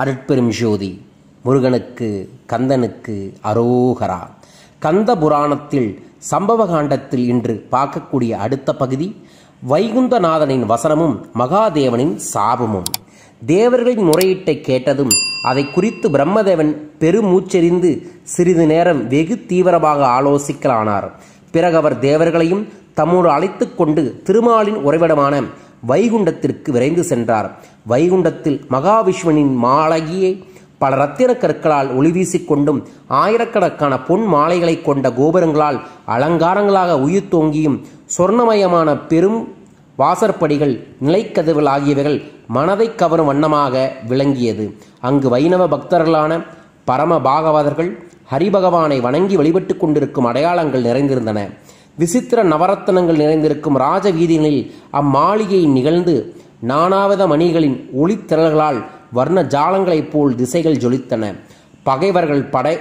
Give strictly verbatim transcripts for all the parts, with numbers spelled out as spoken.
அருட்பெரும் ஜோதி. முருகனுக்கு கந்தனுக்கு அரோகரா. கந்த புராணத்தில் சம்பவ காண்டத்தில் இன்று பார்க்கக்கூடிய அடுத்த பகுதி வைகுந்தநாதனின் வசனமும் மகாதேவனின் சாபமும். தேவர்களின் முறையீட்டை கேட்டதும் அதை குறித்து பிரம்மதேவன் பெருமூச்செறிந்து சிறிது நேரம் வெகு தீவிரமாக ஆலோசிக்கலானார். பிறகு அவர் தேவர்களையும் தம்மோடு அழைத்து கொண்டு திருமாலின் உறைவிடமான வைகுண்டத்திற்கு விரைந்து சென்றார். வைகுண்டத்தில் மகாவிஷ்ணுவின் மாளிகையை பல இரத்தின கற்களால் ஒளிவீசிக்கொண்டும் ஆயிரக்கணக்கான பொன் மாலைகளை கொண்ட கோபுரங்களால் அலங்காரங்களாக உயிர் தோங்கியும் சொர்ணமயமான பெரும் வாசற்படிகள் நிலைக்கதவுகள் ஆகியவைகள் மனதை கவரும் வண்ணமாக விளங்கியது. அங்கு வைணவ பக்தர்களான பரம பாகவதர்கள் ஹரிபகவானை வணங்கி வழிபட்டு கொண்டிருக்கும் அடையாளங்கள் நிறைந்திருந்தன. விசித்திர நவரத்தனங்கள் நிறைந்திருக்கும் ராஜ வீதிகளில் அம்மாளிகை நிகழ்ந்து நானாவித மணிகளின் ஒளித்திரல்களால் வர்ண ஜாலங்களைப் போல் திசைகள் ஜொலித்தன. பகைவர்கள் படை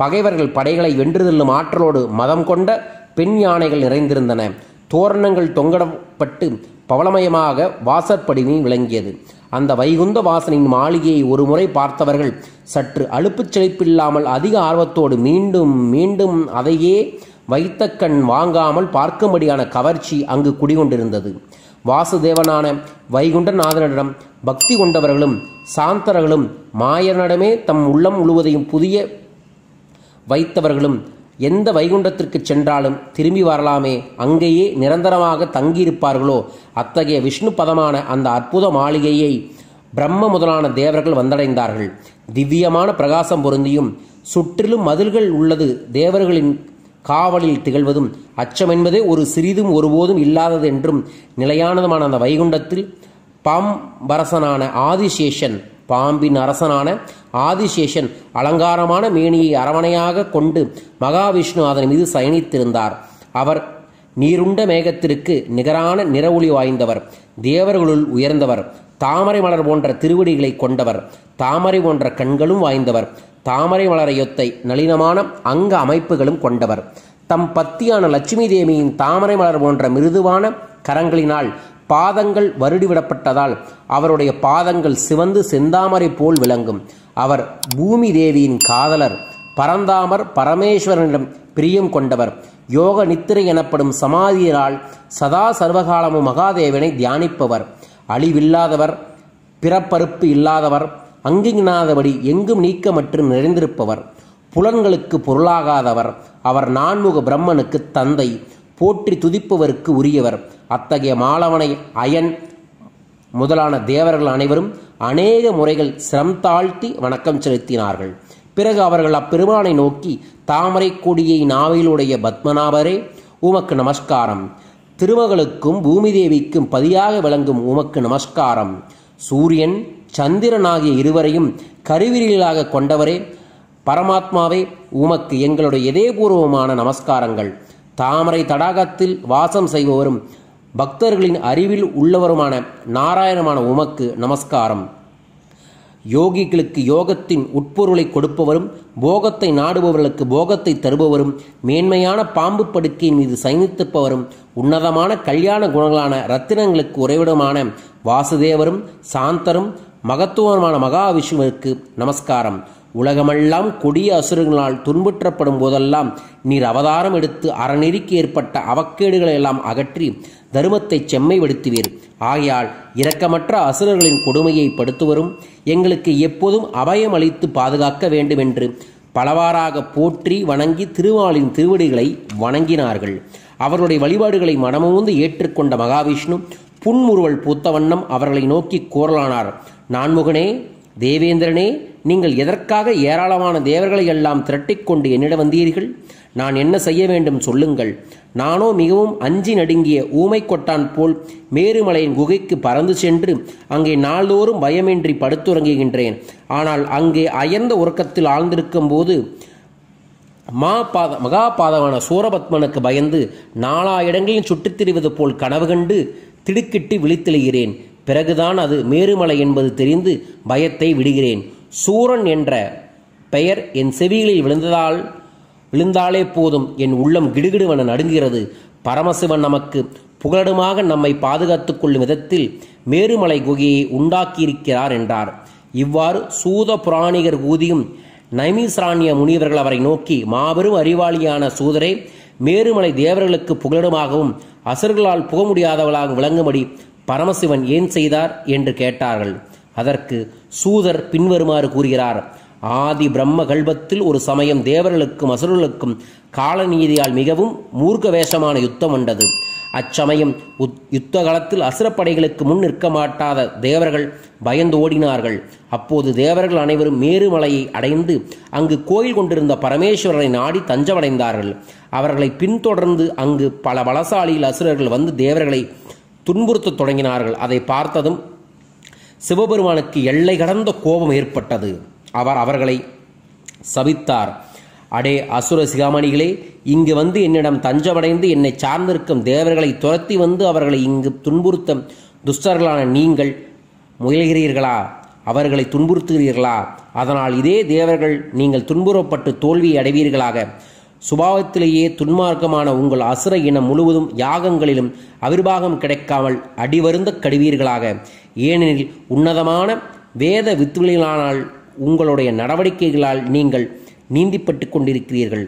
பகைவர்கள் படைகளை வென்று செல்லும் ஆற்றலோடு மதம் கொண்ட பெண் யானைகள் நிறைந்திருந்தன. தோரணங்கள் தொங்கடப்பட்டு பவளமயமாக வாசற்படினை விளங்கியது. அந்த வைகுந்த வாசனின் மாளிகையை ஒரு முறை பார்த்தவர்கள் சற்று அலுப்பு செழிப்பில்லாமல் அதிக ஆர்வத்தோடு மீண்டும் மீண்டும் அதையே வைத்த கண் வாங்காமல் பார்க்கும்படியான கவர்ச்சி அங்கு குடிகொண்டிருந்தது. வாசுதேவனான வைகுண்டநாதனிடம் பக்தி கொண்டவர்களும் சாந்தர்களும் மாயனிடமே தம் உள்ளம் முழுவதையும் புதிய வைத்தவர்களும் எந்த வைகுண்டத்திற்கு சென்றாலும் திரும்பி வரலாமே, அங்கேயே நிரந்தரமாக தங்கியிருப்பார்களோ, அத்தகைய விஷ்ணு பதமான அந்த அற்புத மாளிகையை பிரம்ம முதலான தேவர்கள் வந்தடைந்தார்கள். திவ்யமான பிரகாசம் பொருந்தியும் சுற்றிலும் மதில்கள் உள்ளது தேவர்களின் காவலில் திகழ்வதும் அச்சம் என்பதே ஒரு சிறிதும் ஒருபோதும் இல்லாதது என்றும் நிலையானதுமான அந்த வைகுண்டத்தில் பாம்பரசனான ஆதிசேஷன் பாம்பின் அரசனான ஆதிசேஷன் அலங்காரமான மேனியை அரவணையாக கொண்டு மகாவிஷ்ணு அதன் மீது சயனித்திருந்தார். அவர் நீருண்ட மேகத்திற்கு நிகரான நிறவொளி வாய்ந்தவர், தேவர்களுள் உயர்ந்தவர், தாமரை மலர் போன்ற திருவடிகளை கொண்டவர், தாமரை போன்ற கண்களும் வாய்ந்தவர், தாமரை மலரையொத்தை நளினமான அங்க அமைப்புகளும் கொண்டவர், தம் பத்தியான லட்சுமி தேவியின் தாமரை மலர் போன்ற மிருதுவான கரங்களினால் பாதங்கள் வருடிவிடப்பட்டதால் அவருடைய பாதங்கள் சிவந்து செந்தாமரை போல் விளங்கும். அவர் பூமி தேவியின் காதலர், பரந்தாமர் பரமேஸ்வரனிடம் பிரியம் கொண்டவர், யோக நித்திரை எனப்படும் சமாதியினால் சதா சர்வகாலமும் மகாதேவனை தியானிப்பவர், அழிவில்லாதவர், பிறப்பறுப்பு இல்லாதவர், அங்கிங்கனாதபடி எங்கும் நீக்கமற்று நிறைந்திருப்பவர், புலன்களுக்கு பொருளாகாதவர், அவர் நான்முக பிரம்மனுக்கு தந்தை, போற்றி துதிப்பவருக்கு உரியவர். அத்தகைய மாலவனை அயன் முதலான தேவர்கள் அனைவரும் அநேக முறைகள் சிரம் தாழ்த்தி வணக்கம் செலுத்தினார்கள். பிறகு அவர்கள் அப்பெருமானை நோக்கி, தாமரை கொடியை நாவையிலுடைய பத்மநாபரே, உமக்கு நமஸ்காரம். திருமகளுக்கும் பூமிதேவிக்கும் பதியாக விளங்கும் உமக்கு நமஸ்காரம். சூரியன் சந்திரன் ஆகிய இருவரையும் கருவிரிகளாக கொண்டவரே பரமாத்மாவே, உமக்கு எங்களுடைய இதயபூர்வமான நமஸ்காரங்கள். தாமரை தடாகத்தில் வாசம் செய்பவரும் பக்தர்களின் அறிவில் உள்ளவருமான நாராயணமான உமக்கு நமஸ்காரம். யோகிகளுக்கு யோகத்தின் உட்பொருளை கொடுப்பவரும் போகத்தை நாடுபவர்களுக்கு போகத்தை தருபவரும் மேன்மையான பாம்பு படுக்கையின் மீது சயனித்திருப்பவரும் உன்னதமான கல்யாண குணங்களான இரத்தினங்களுக்கு உறைவிடமான வாசுதேவரும் சாந்தரும் மகத்துவமான மகாவிஷ்ணுவிற்கு நமஸ்காரம். உலகமெல்லாம் கொடிய அசுரங்களால் துன்புற்றப்படும் போதெல்லாம் நீர் அவதாரம் எடுத்து அறநெறிக்கு ஏற்பட்ட அவக்கேடுகளை எல்லாம் அகற்றி தருமத்தை செம்மைப்படுத்துவீர். ஆகையால் இரக்கமற்ற அசுரர்களின் கொடுமையை படுத்துவரும் எங்களுக்கு எப்போதும் அபயம் அளித்து பாதுகாக்க வேண்டும் என்று பலவாறாக போற்றி வணங்கி திருமாலின் திருவடிகளை வணங்கினார்கள். அவருடைய வழிபாடுகளை மனமுந்து ஏற்றுக்கொண்ட மகாவிஷ்ணு புன்முறுவல் பூத்த வண்ணம் அவர்களை நோக்கி கூறலானார். நான்முகனே, தேவேந்திரனே, நீங்கள் எதற்காக ஏராளமான தேவர்களை எல்லாம் திரட்டிக்கொண்டு என்னிடம் வந்தீர்கள்? நான் என்ன செய்ய வேண்டும் சொல்லுங்கள். நானோ மிகவும் அஞ்சி நடுங்கிய ஊமை கொட்டான் போல் மேருமலையின் குகைக்கு பறந்து சென்று அங்கே நாள்தோறும் பயமின்றி படுத்துறங்குகின்றேன். ஆனால் அங்கே அயர்ந்த உறக்கத்தில் ஆழ்ந்திருக்கும் போது மா பாத மகாபாதமான சூரபத்மனுக்கு பயந்து நாலா இடங்களில் சுற்றித் திரிவது போல் கனவு கண்டு திடுக்கிட்டு விழித்தெழுகிறேன். பிறகுதான் அது மேருமலை என்பது தெரிந்து பயத்தை விடுகிறேன். சூரன் என்ற பெயர் என் செவிகளில் விழுந்ததால் விழுந்தாலே போதும் என் உள்ளம் கிடுகிடுவன நடுங்கிறது. பரமசிவன் நமக்கு புகலிடமாக நம்மை பாதுகாத்துக் கொள்ளும் விதத்தில் மேருமலை குகையை உண்டாக்கியிருக்கிறார் என்றார். இவ்வாறு சூத புராணிகர் ஊதியும் நைமிஸ்ராணிய முனிவர்கள் அவரை நோக்கி, மாபெரும் அறிவாளியான சூதரே, மேருமலை தேவர்களுக்கு புகலிடமாகவும் அசுரர்களால் புக முடியாதவளாகவும் விளங்கும்படி பரமசிவன் ஏன் செய்தார் என்று கேட்டார்கள். அதற்கு சூதர் பின்வருமாறு கூறுகிறார். ஆதி பிரம்ம கல்பத்தில் ஒரு சமயம் தேவர்களுக்கும் அசுரர்களுக்கும் காலநீதியால் மிகவும் மூர்க்க வேஷமான யுத்தம் வந்தது. அச்சமயம் யுத்த காலத்தில் அசுரப்படைகளுக்கு முன் நிற்க மாட்டாத தேவர்கள் பயந்து ஓடினார்கள். அப்போது தேவர்கள் அனைவரும் மேருமலையை அடைந்து அங்கு கோயில் கொண்டிருந்த பரமேஸ்வரனை நாடி தஞ்சமடைந்தார்கள். அவர்களை பின்தொடர்ந்து அங்கு பல பலசாலியில் அசுரர்கள் வந்து தேவர்களை துன்புறுத்த தொடங்கினார்கள். அதை பார்த்ததும் சிவபெருமானுக்கு எல்லை கடந்த கோபம் ஏற்பட்டது. அவர் அவர்களை சபித்தார். அடே அசுர சிகாமணிகளே, இங்கு வந்து என்னிடம் தஞ்சமடைந்து என்னை சார்ந்திருக்கும் தேவர்களை துரத்தி வந்து அவர்களை இங்கு துன்புறுத்த துஷ்டர்களான நீங்கள் முயல்கிறீர்களா? அவர்களை துன்புறுத்துகிறீர்களா? அதனால் இதே தேவர்கள் நீங்கள் துன்புறப்பட்டு தோல்வியை அடைவீர்களாக. சுபாவத்திலேயே துன்மார்க்கமான உங்கள் அசுர இனம் முழுவதும் யாகங்களிலும் அவிர்வாகம் கிடைக்காமல் அடிவருந்த கடுவீர்களாக. ஏனெனில் உன்னதமான வேத வித்துவலானால் உங்களுடைய நடவடிக்கைகளால் நீங்கள் நீந்திப்பட்டு கொண்டிருக்கிறீர்கள்.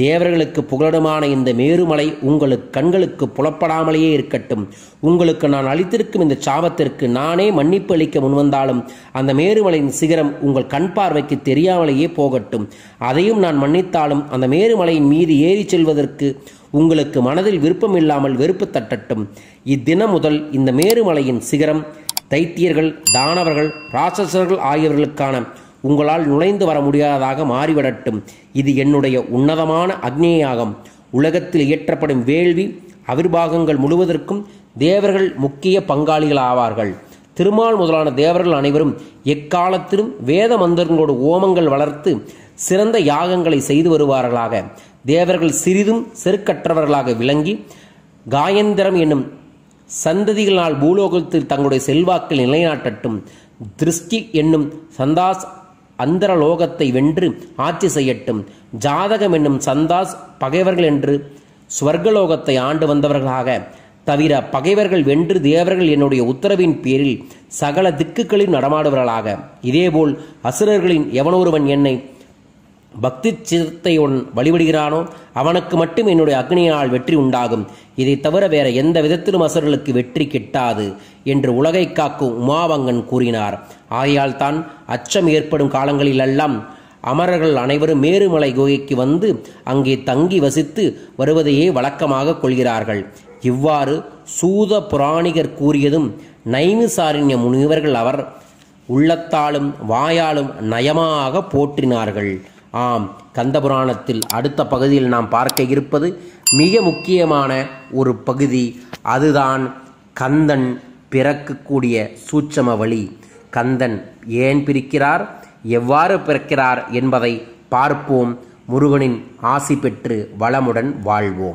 தேவர்களுக்கு புகலிடமான இந்த மேருமலை உங்களுக்கு கண்களுக்கு புலப்படாமலேயே இருக்கட்டும். உங்களுக்கு நான் அளித்திருக்கும் இந்த சாபத்திற்கு நானே மன்னிப்பு அளிக்க முன்வந்தாலும் அந்த மேருமலையின் சிகரம் உங்கள் கண் பார்வைக்கு தெரியாமலேயே போகட்டும். அதையும் நான் மன்னித்தாலும் அந்த மேருமலையின் மீது ஏறி செல்வதற்கு உங்களுக்கு மனதில் விருப்பம் இல்லாமல் வெறுப்பு தட்டட்டும். இத்தினம் முதல் இந்த மேருமலையின் சிகரம் தைத்தியர்கள், தானவர்கள், ராட்சசர்கள் ஆகியவர்களுக்கான உங்களால் நுழைந்து வர முடியாததாக மாறிவிடட்டும். இது என்னுடைய உன்னதமான அக்னேயாகம். உலகத்தில் இயற்றப்படும் வேள்வி அவிர்வாகங்கள் முழுவதற்கும் தேவர்கள் முக்கிய பங்காளிகள் ஆவார்கள். திருமால் முதலான தேவர்கள் அனைவரும் எக்காலத்திலும் வேத மந்திரங்களோடு ஓமங்கள் வளர்த்து சிறந்த யாகங்களை செய்து வருவார்களாக. தேவர்கள் சிறிதும் செருக்கற்றவர்களாக விளங்கி காயந்திரம் என்னும் சந்ததிகளால் பூலோகத்தில் தங்களுடைய செல்வாக்கில் நிலைநாட்டட்டும். திருஷ்டி என்னும் சந்தாஸ் அந்தரலோகத்தை வென்று ஆட்சி செய்யட்டும். ஜாதகம் என்னும் சந்தாஸ் பகைவர்கள் என்று ஸ்வர்கலோகத்தை ஆண்டு வந்தவர்களாக தவிர பகைவர்கள் வென்று தேவர்கள் என்னுடைய உத்தரவின் பேரில் சகல திக்குகளில் நடமாடுவர்களாக. இதேபோல் அசுரர்களின் எவனொருவன் என்னை பக்தி சித்தையுடன் வழிபடுகிறானோ அவனுக்கு மட்டும் என்னுடைய அக்னியால் வெற்றி உண்டாகும். இதை தவிர வேற எந்த விதத்திலும் அசுரர்களுக்கு வெற்றி கிட்டாது என்று உலகை காக்கும் உமாவங்கன் கூறினார். ஆகையால் தான் அச்சம் ஏற்படும் காலங்களிலெல்லாம் அமரர்கள் அனைவரும் மேருமலை குகைக்கு வந்து அங்கே தங்கி வசித்து வருவதையே வழக்கமாக கொள்கிறார்கள். இவ்வாறு சூத புராணிகர் கூறியதும் நைமிசாரண்ய முனிவர்கள் அவர் உள்ளத்தாலும் வாயாலும் நயமாக போற்றினார்கள். ஆம், கந்தபுராணத்தில் அடுத்த பகுதியில் நாம் பார்க்க இருப்பது மிக முக்கியமான ஒரு பகுதி. அதுதான் கந்தன் பிறக்கக்கூடிய சூட்சம வழி. கந்தன் ஏன் பிறக்கிறார், எவ்வாறு பிறக்கிறார் என்பதை பார்ப்போம். முருகனின் ஆசி பெற்று வளமுடன் வாழ்வோம்.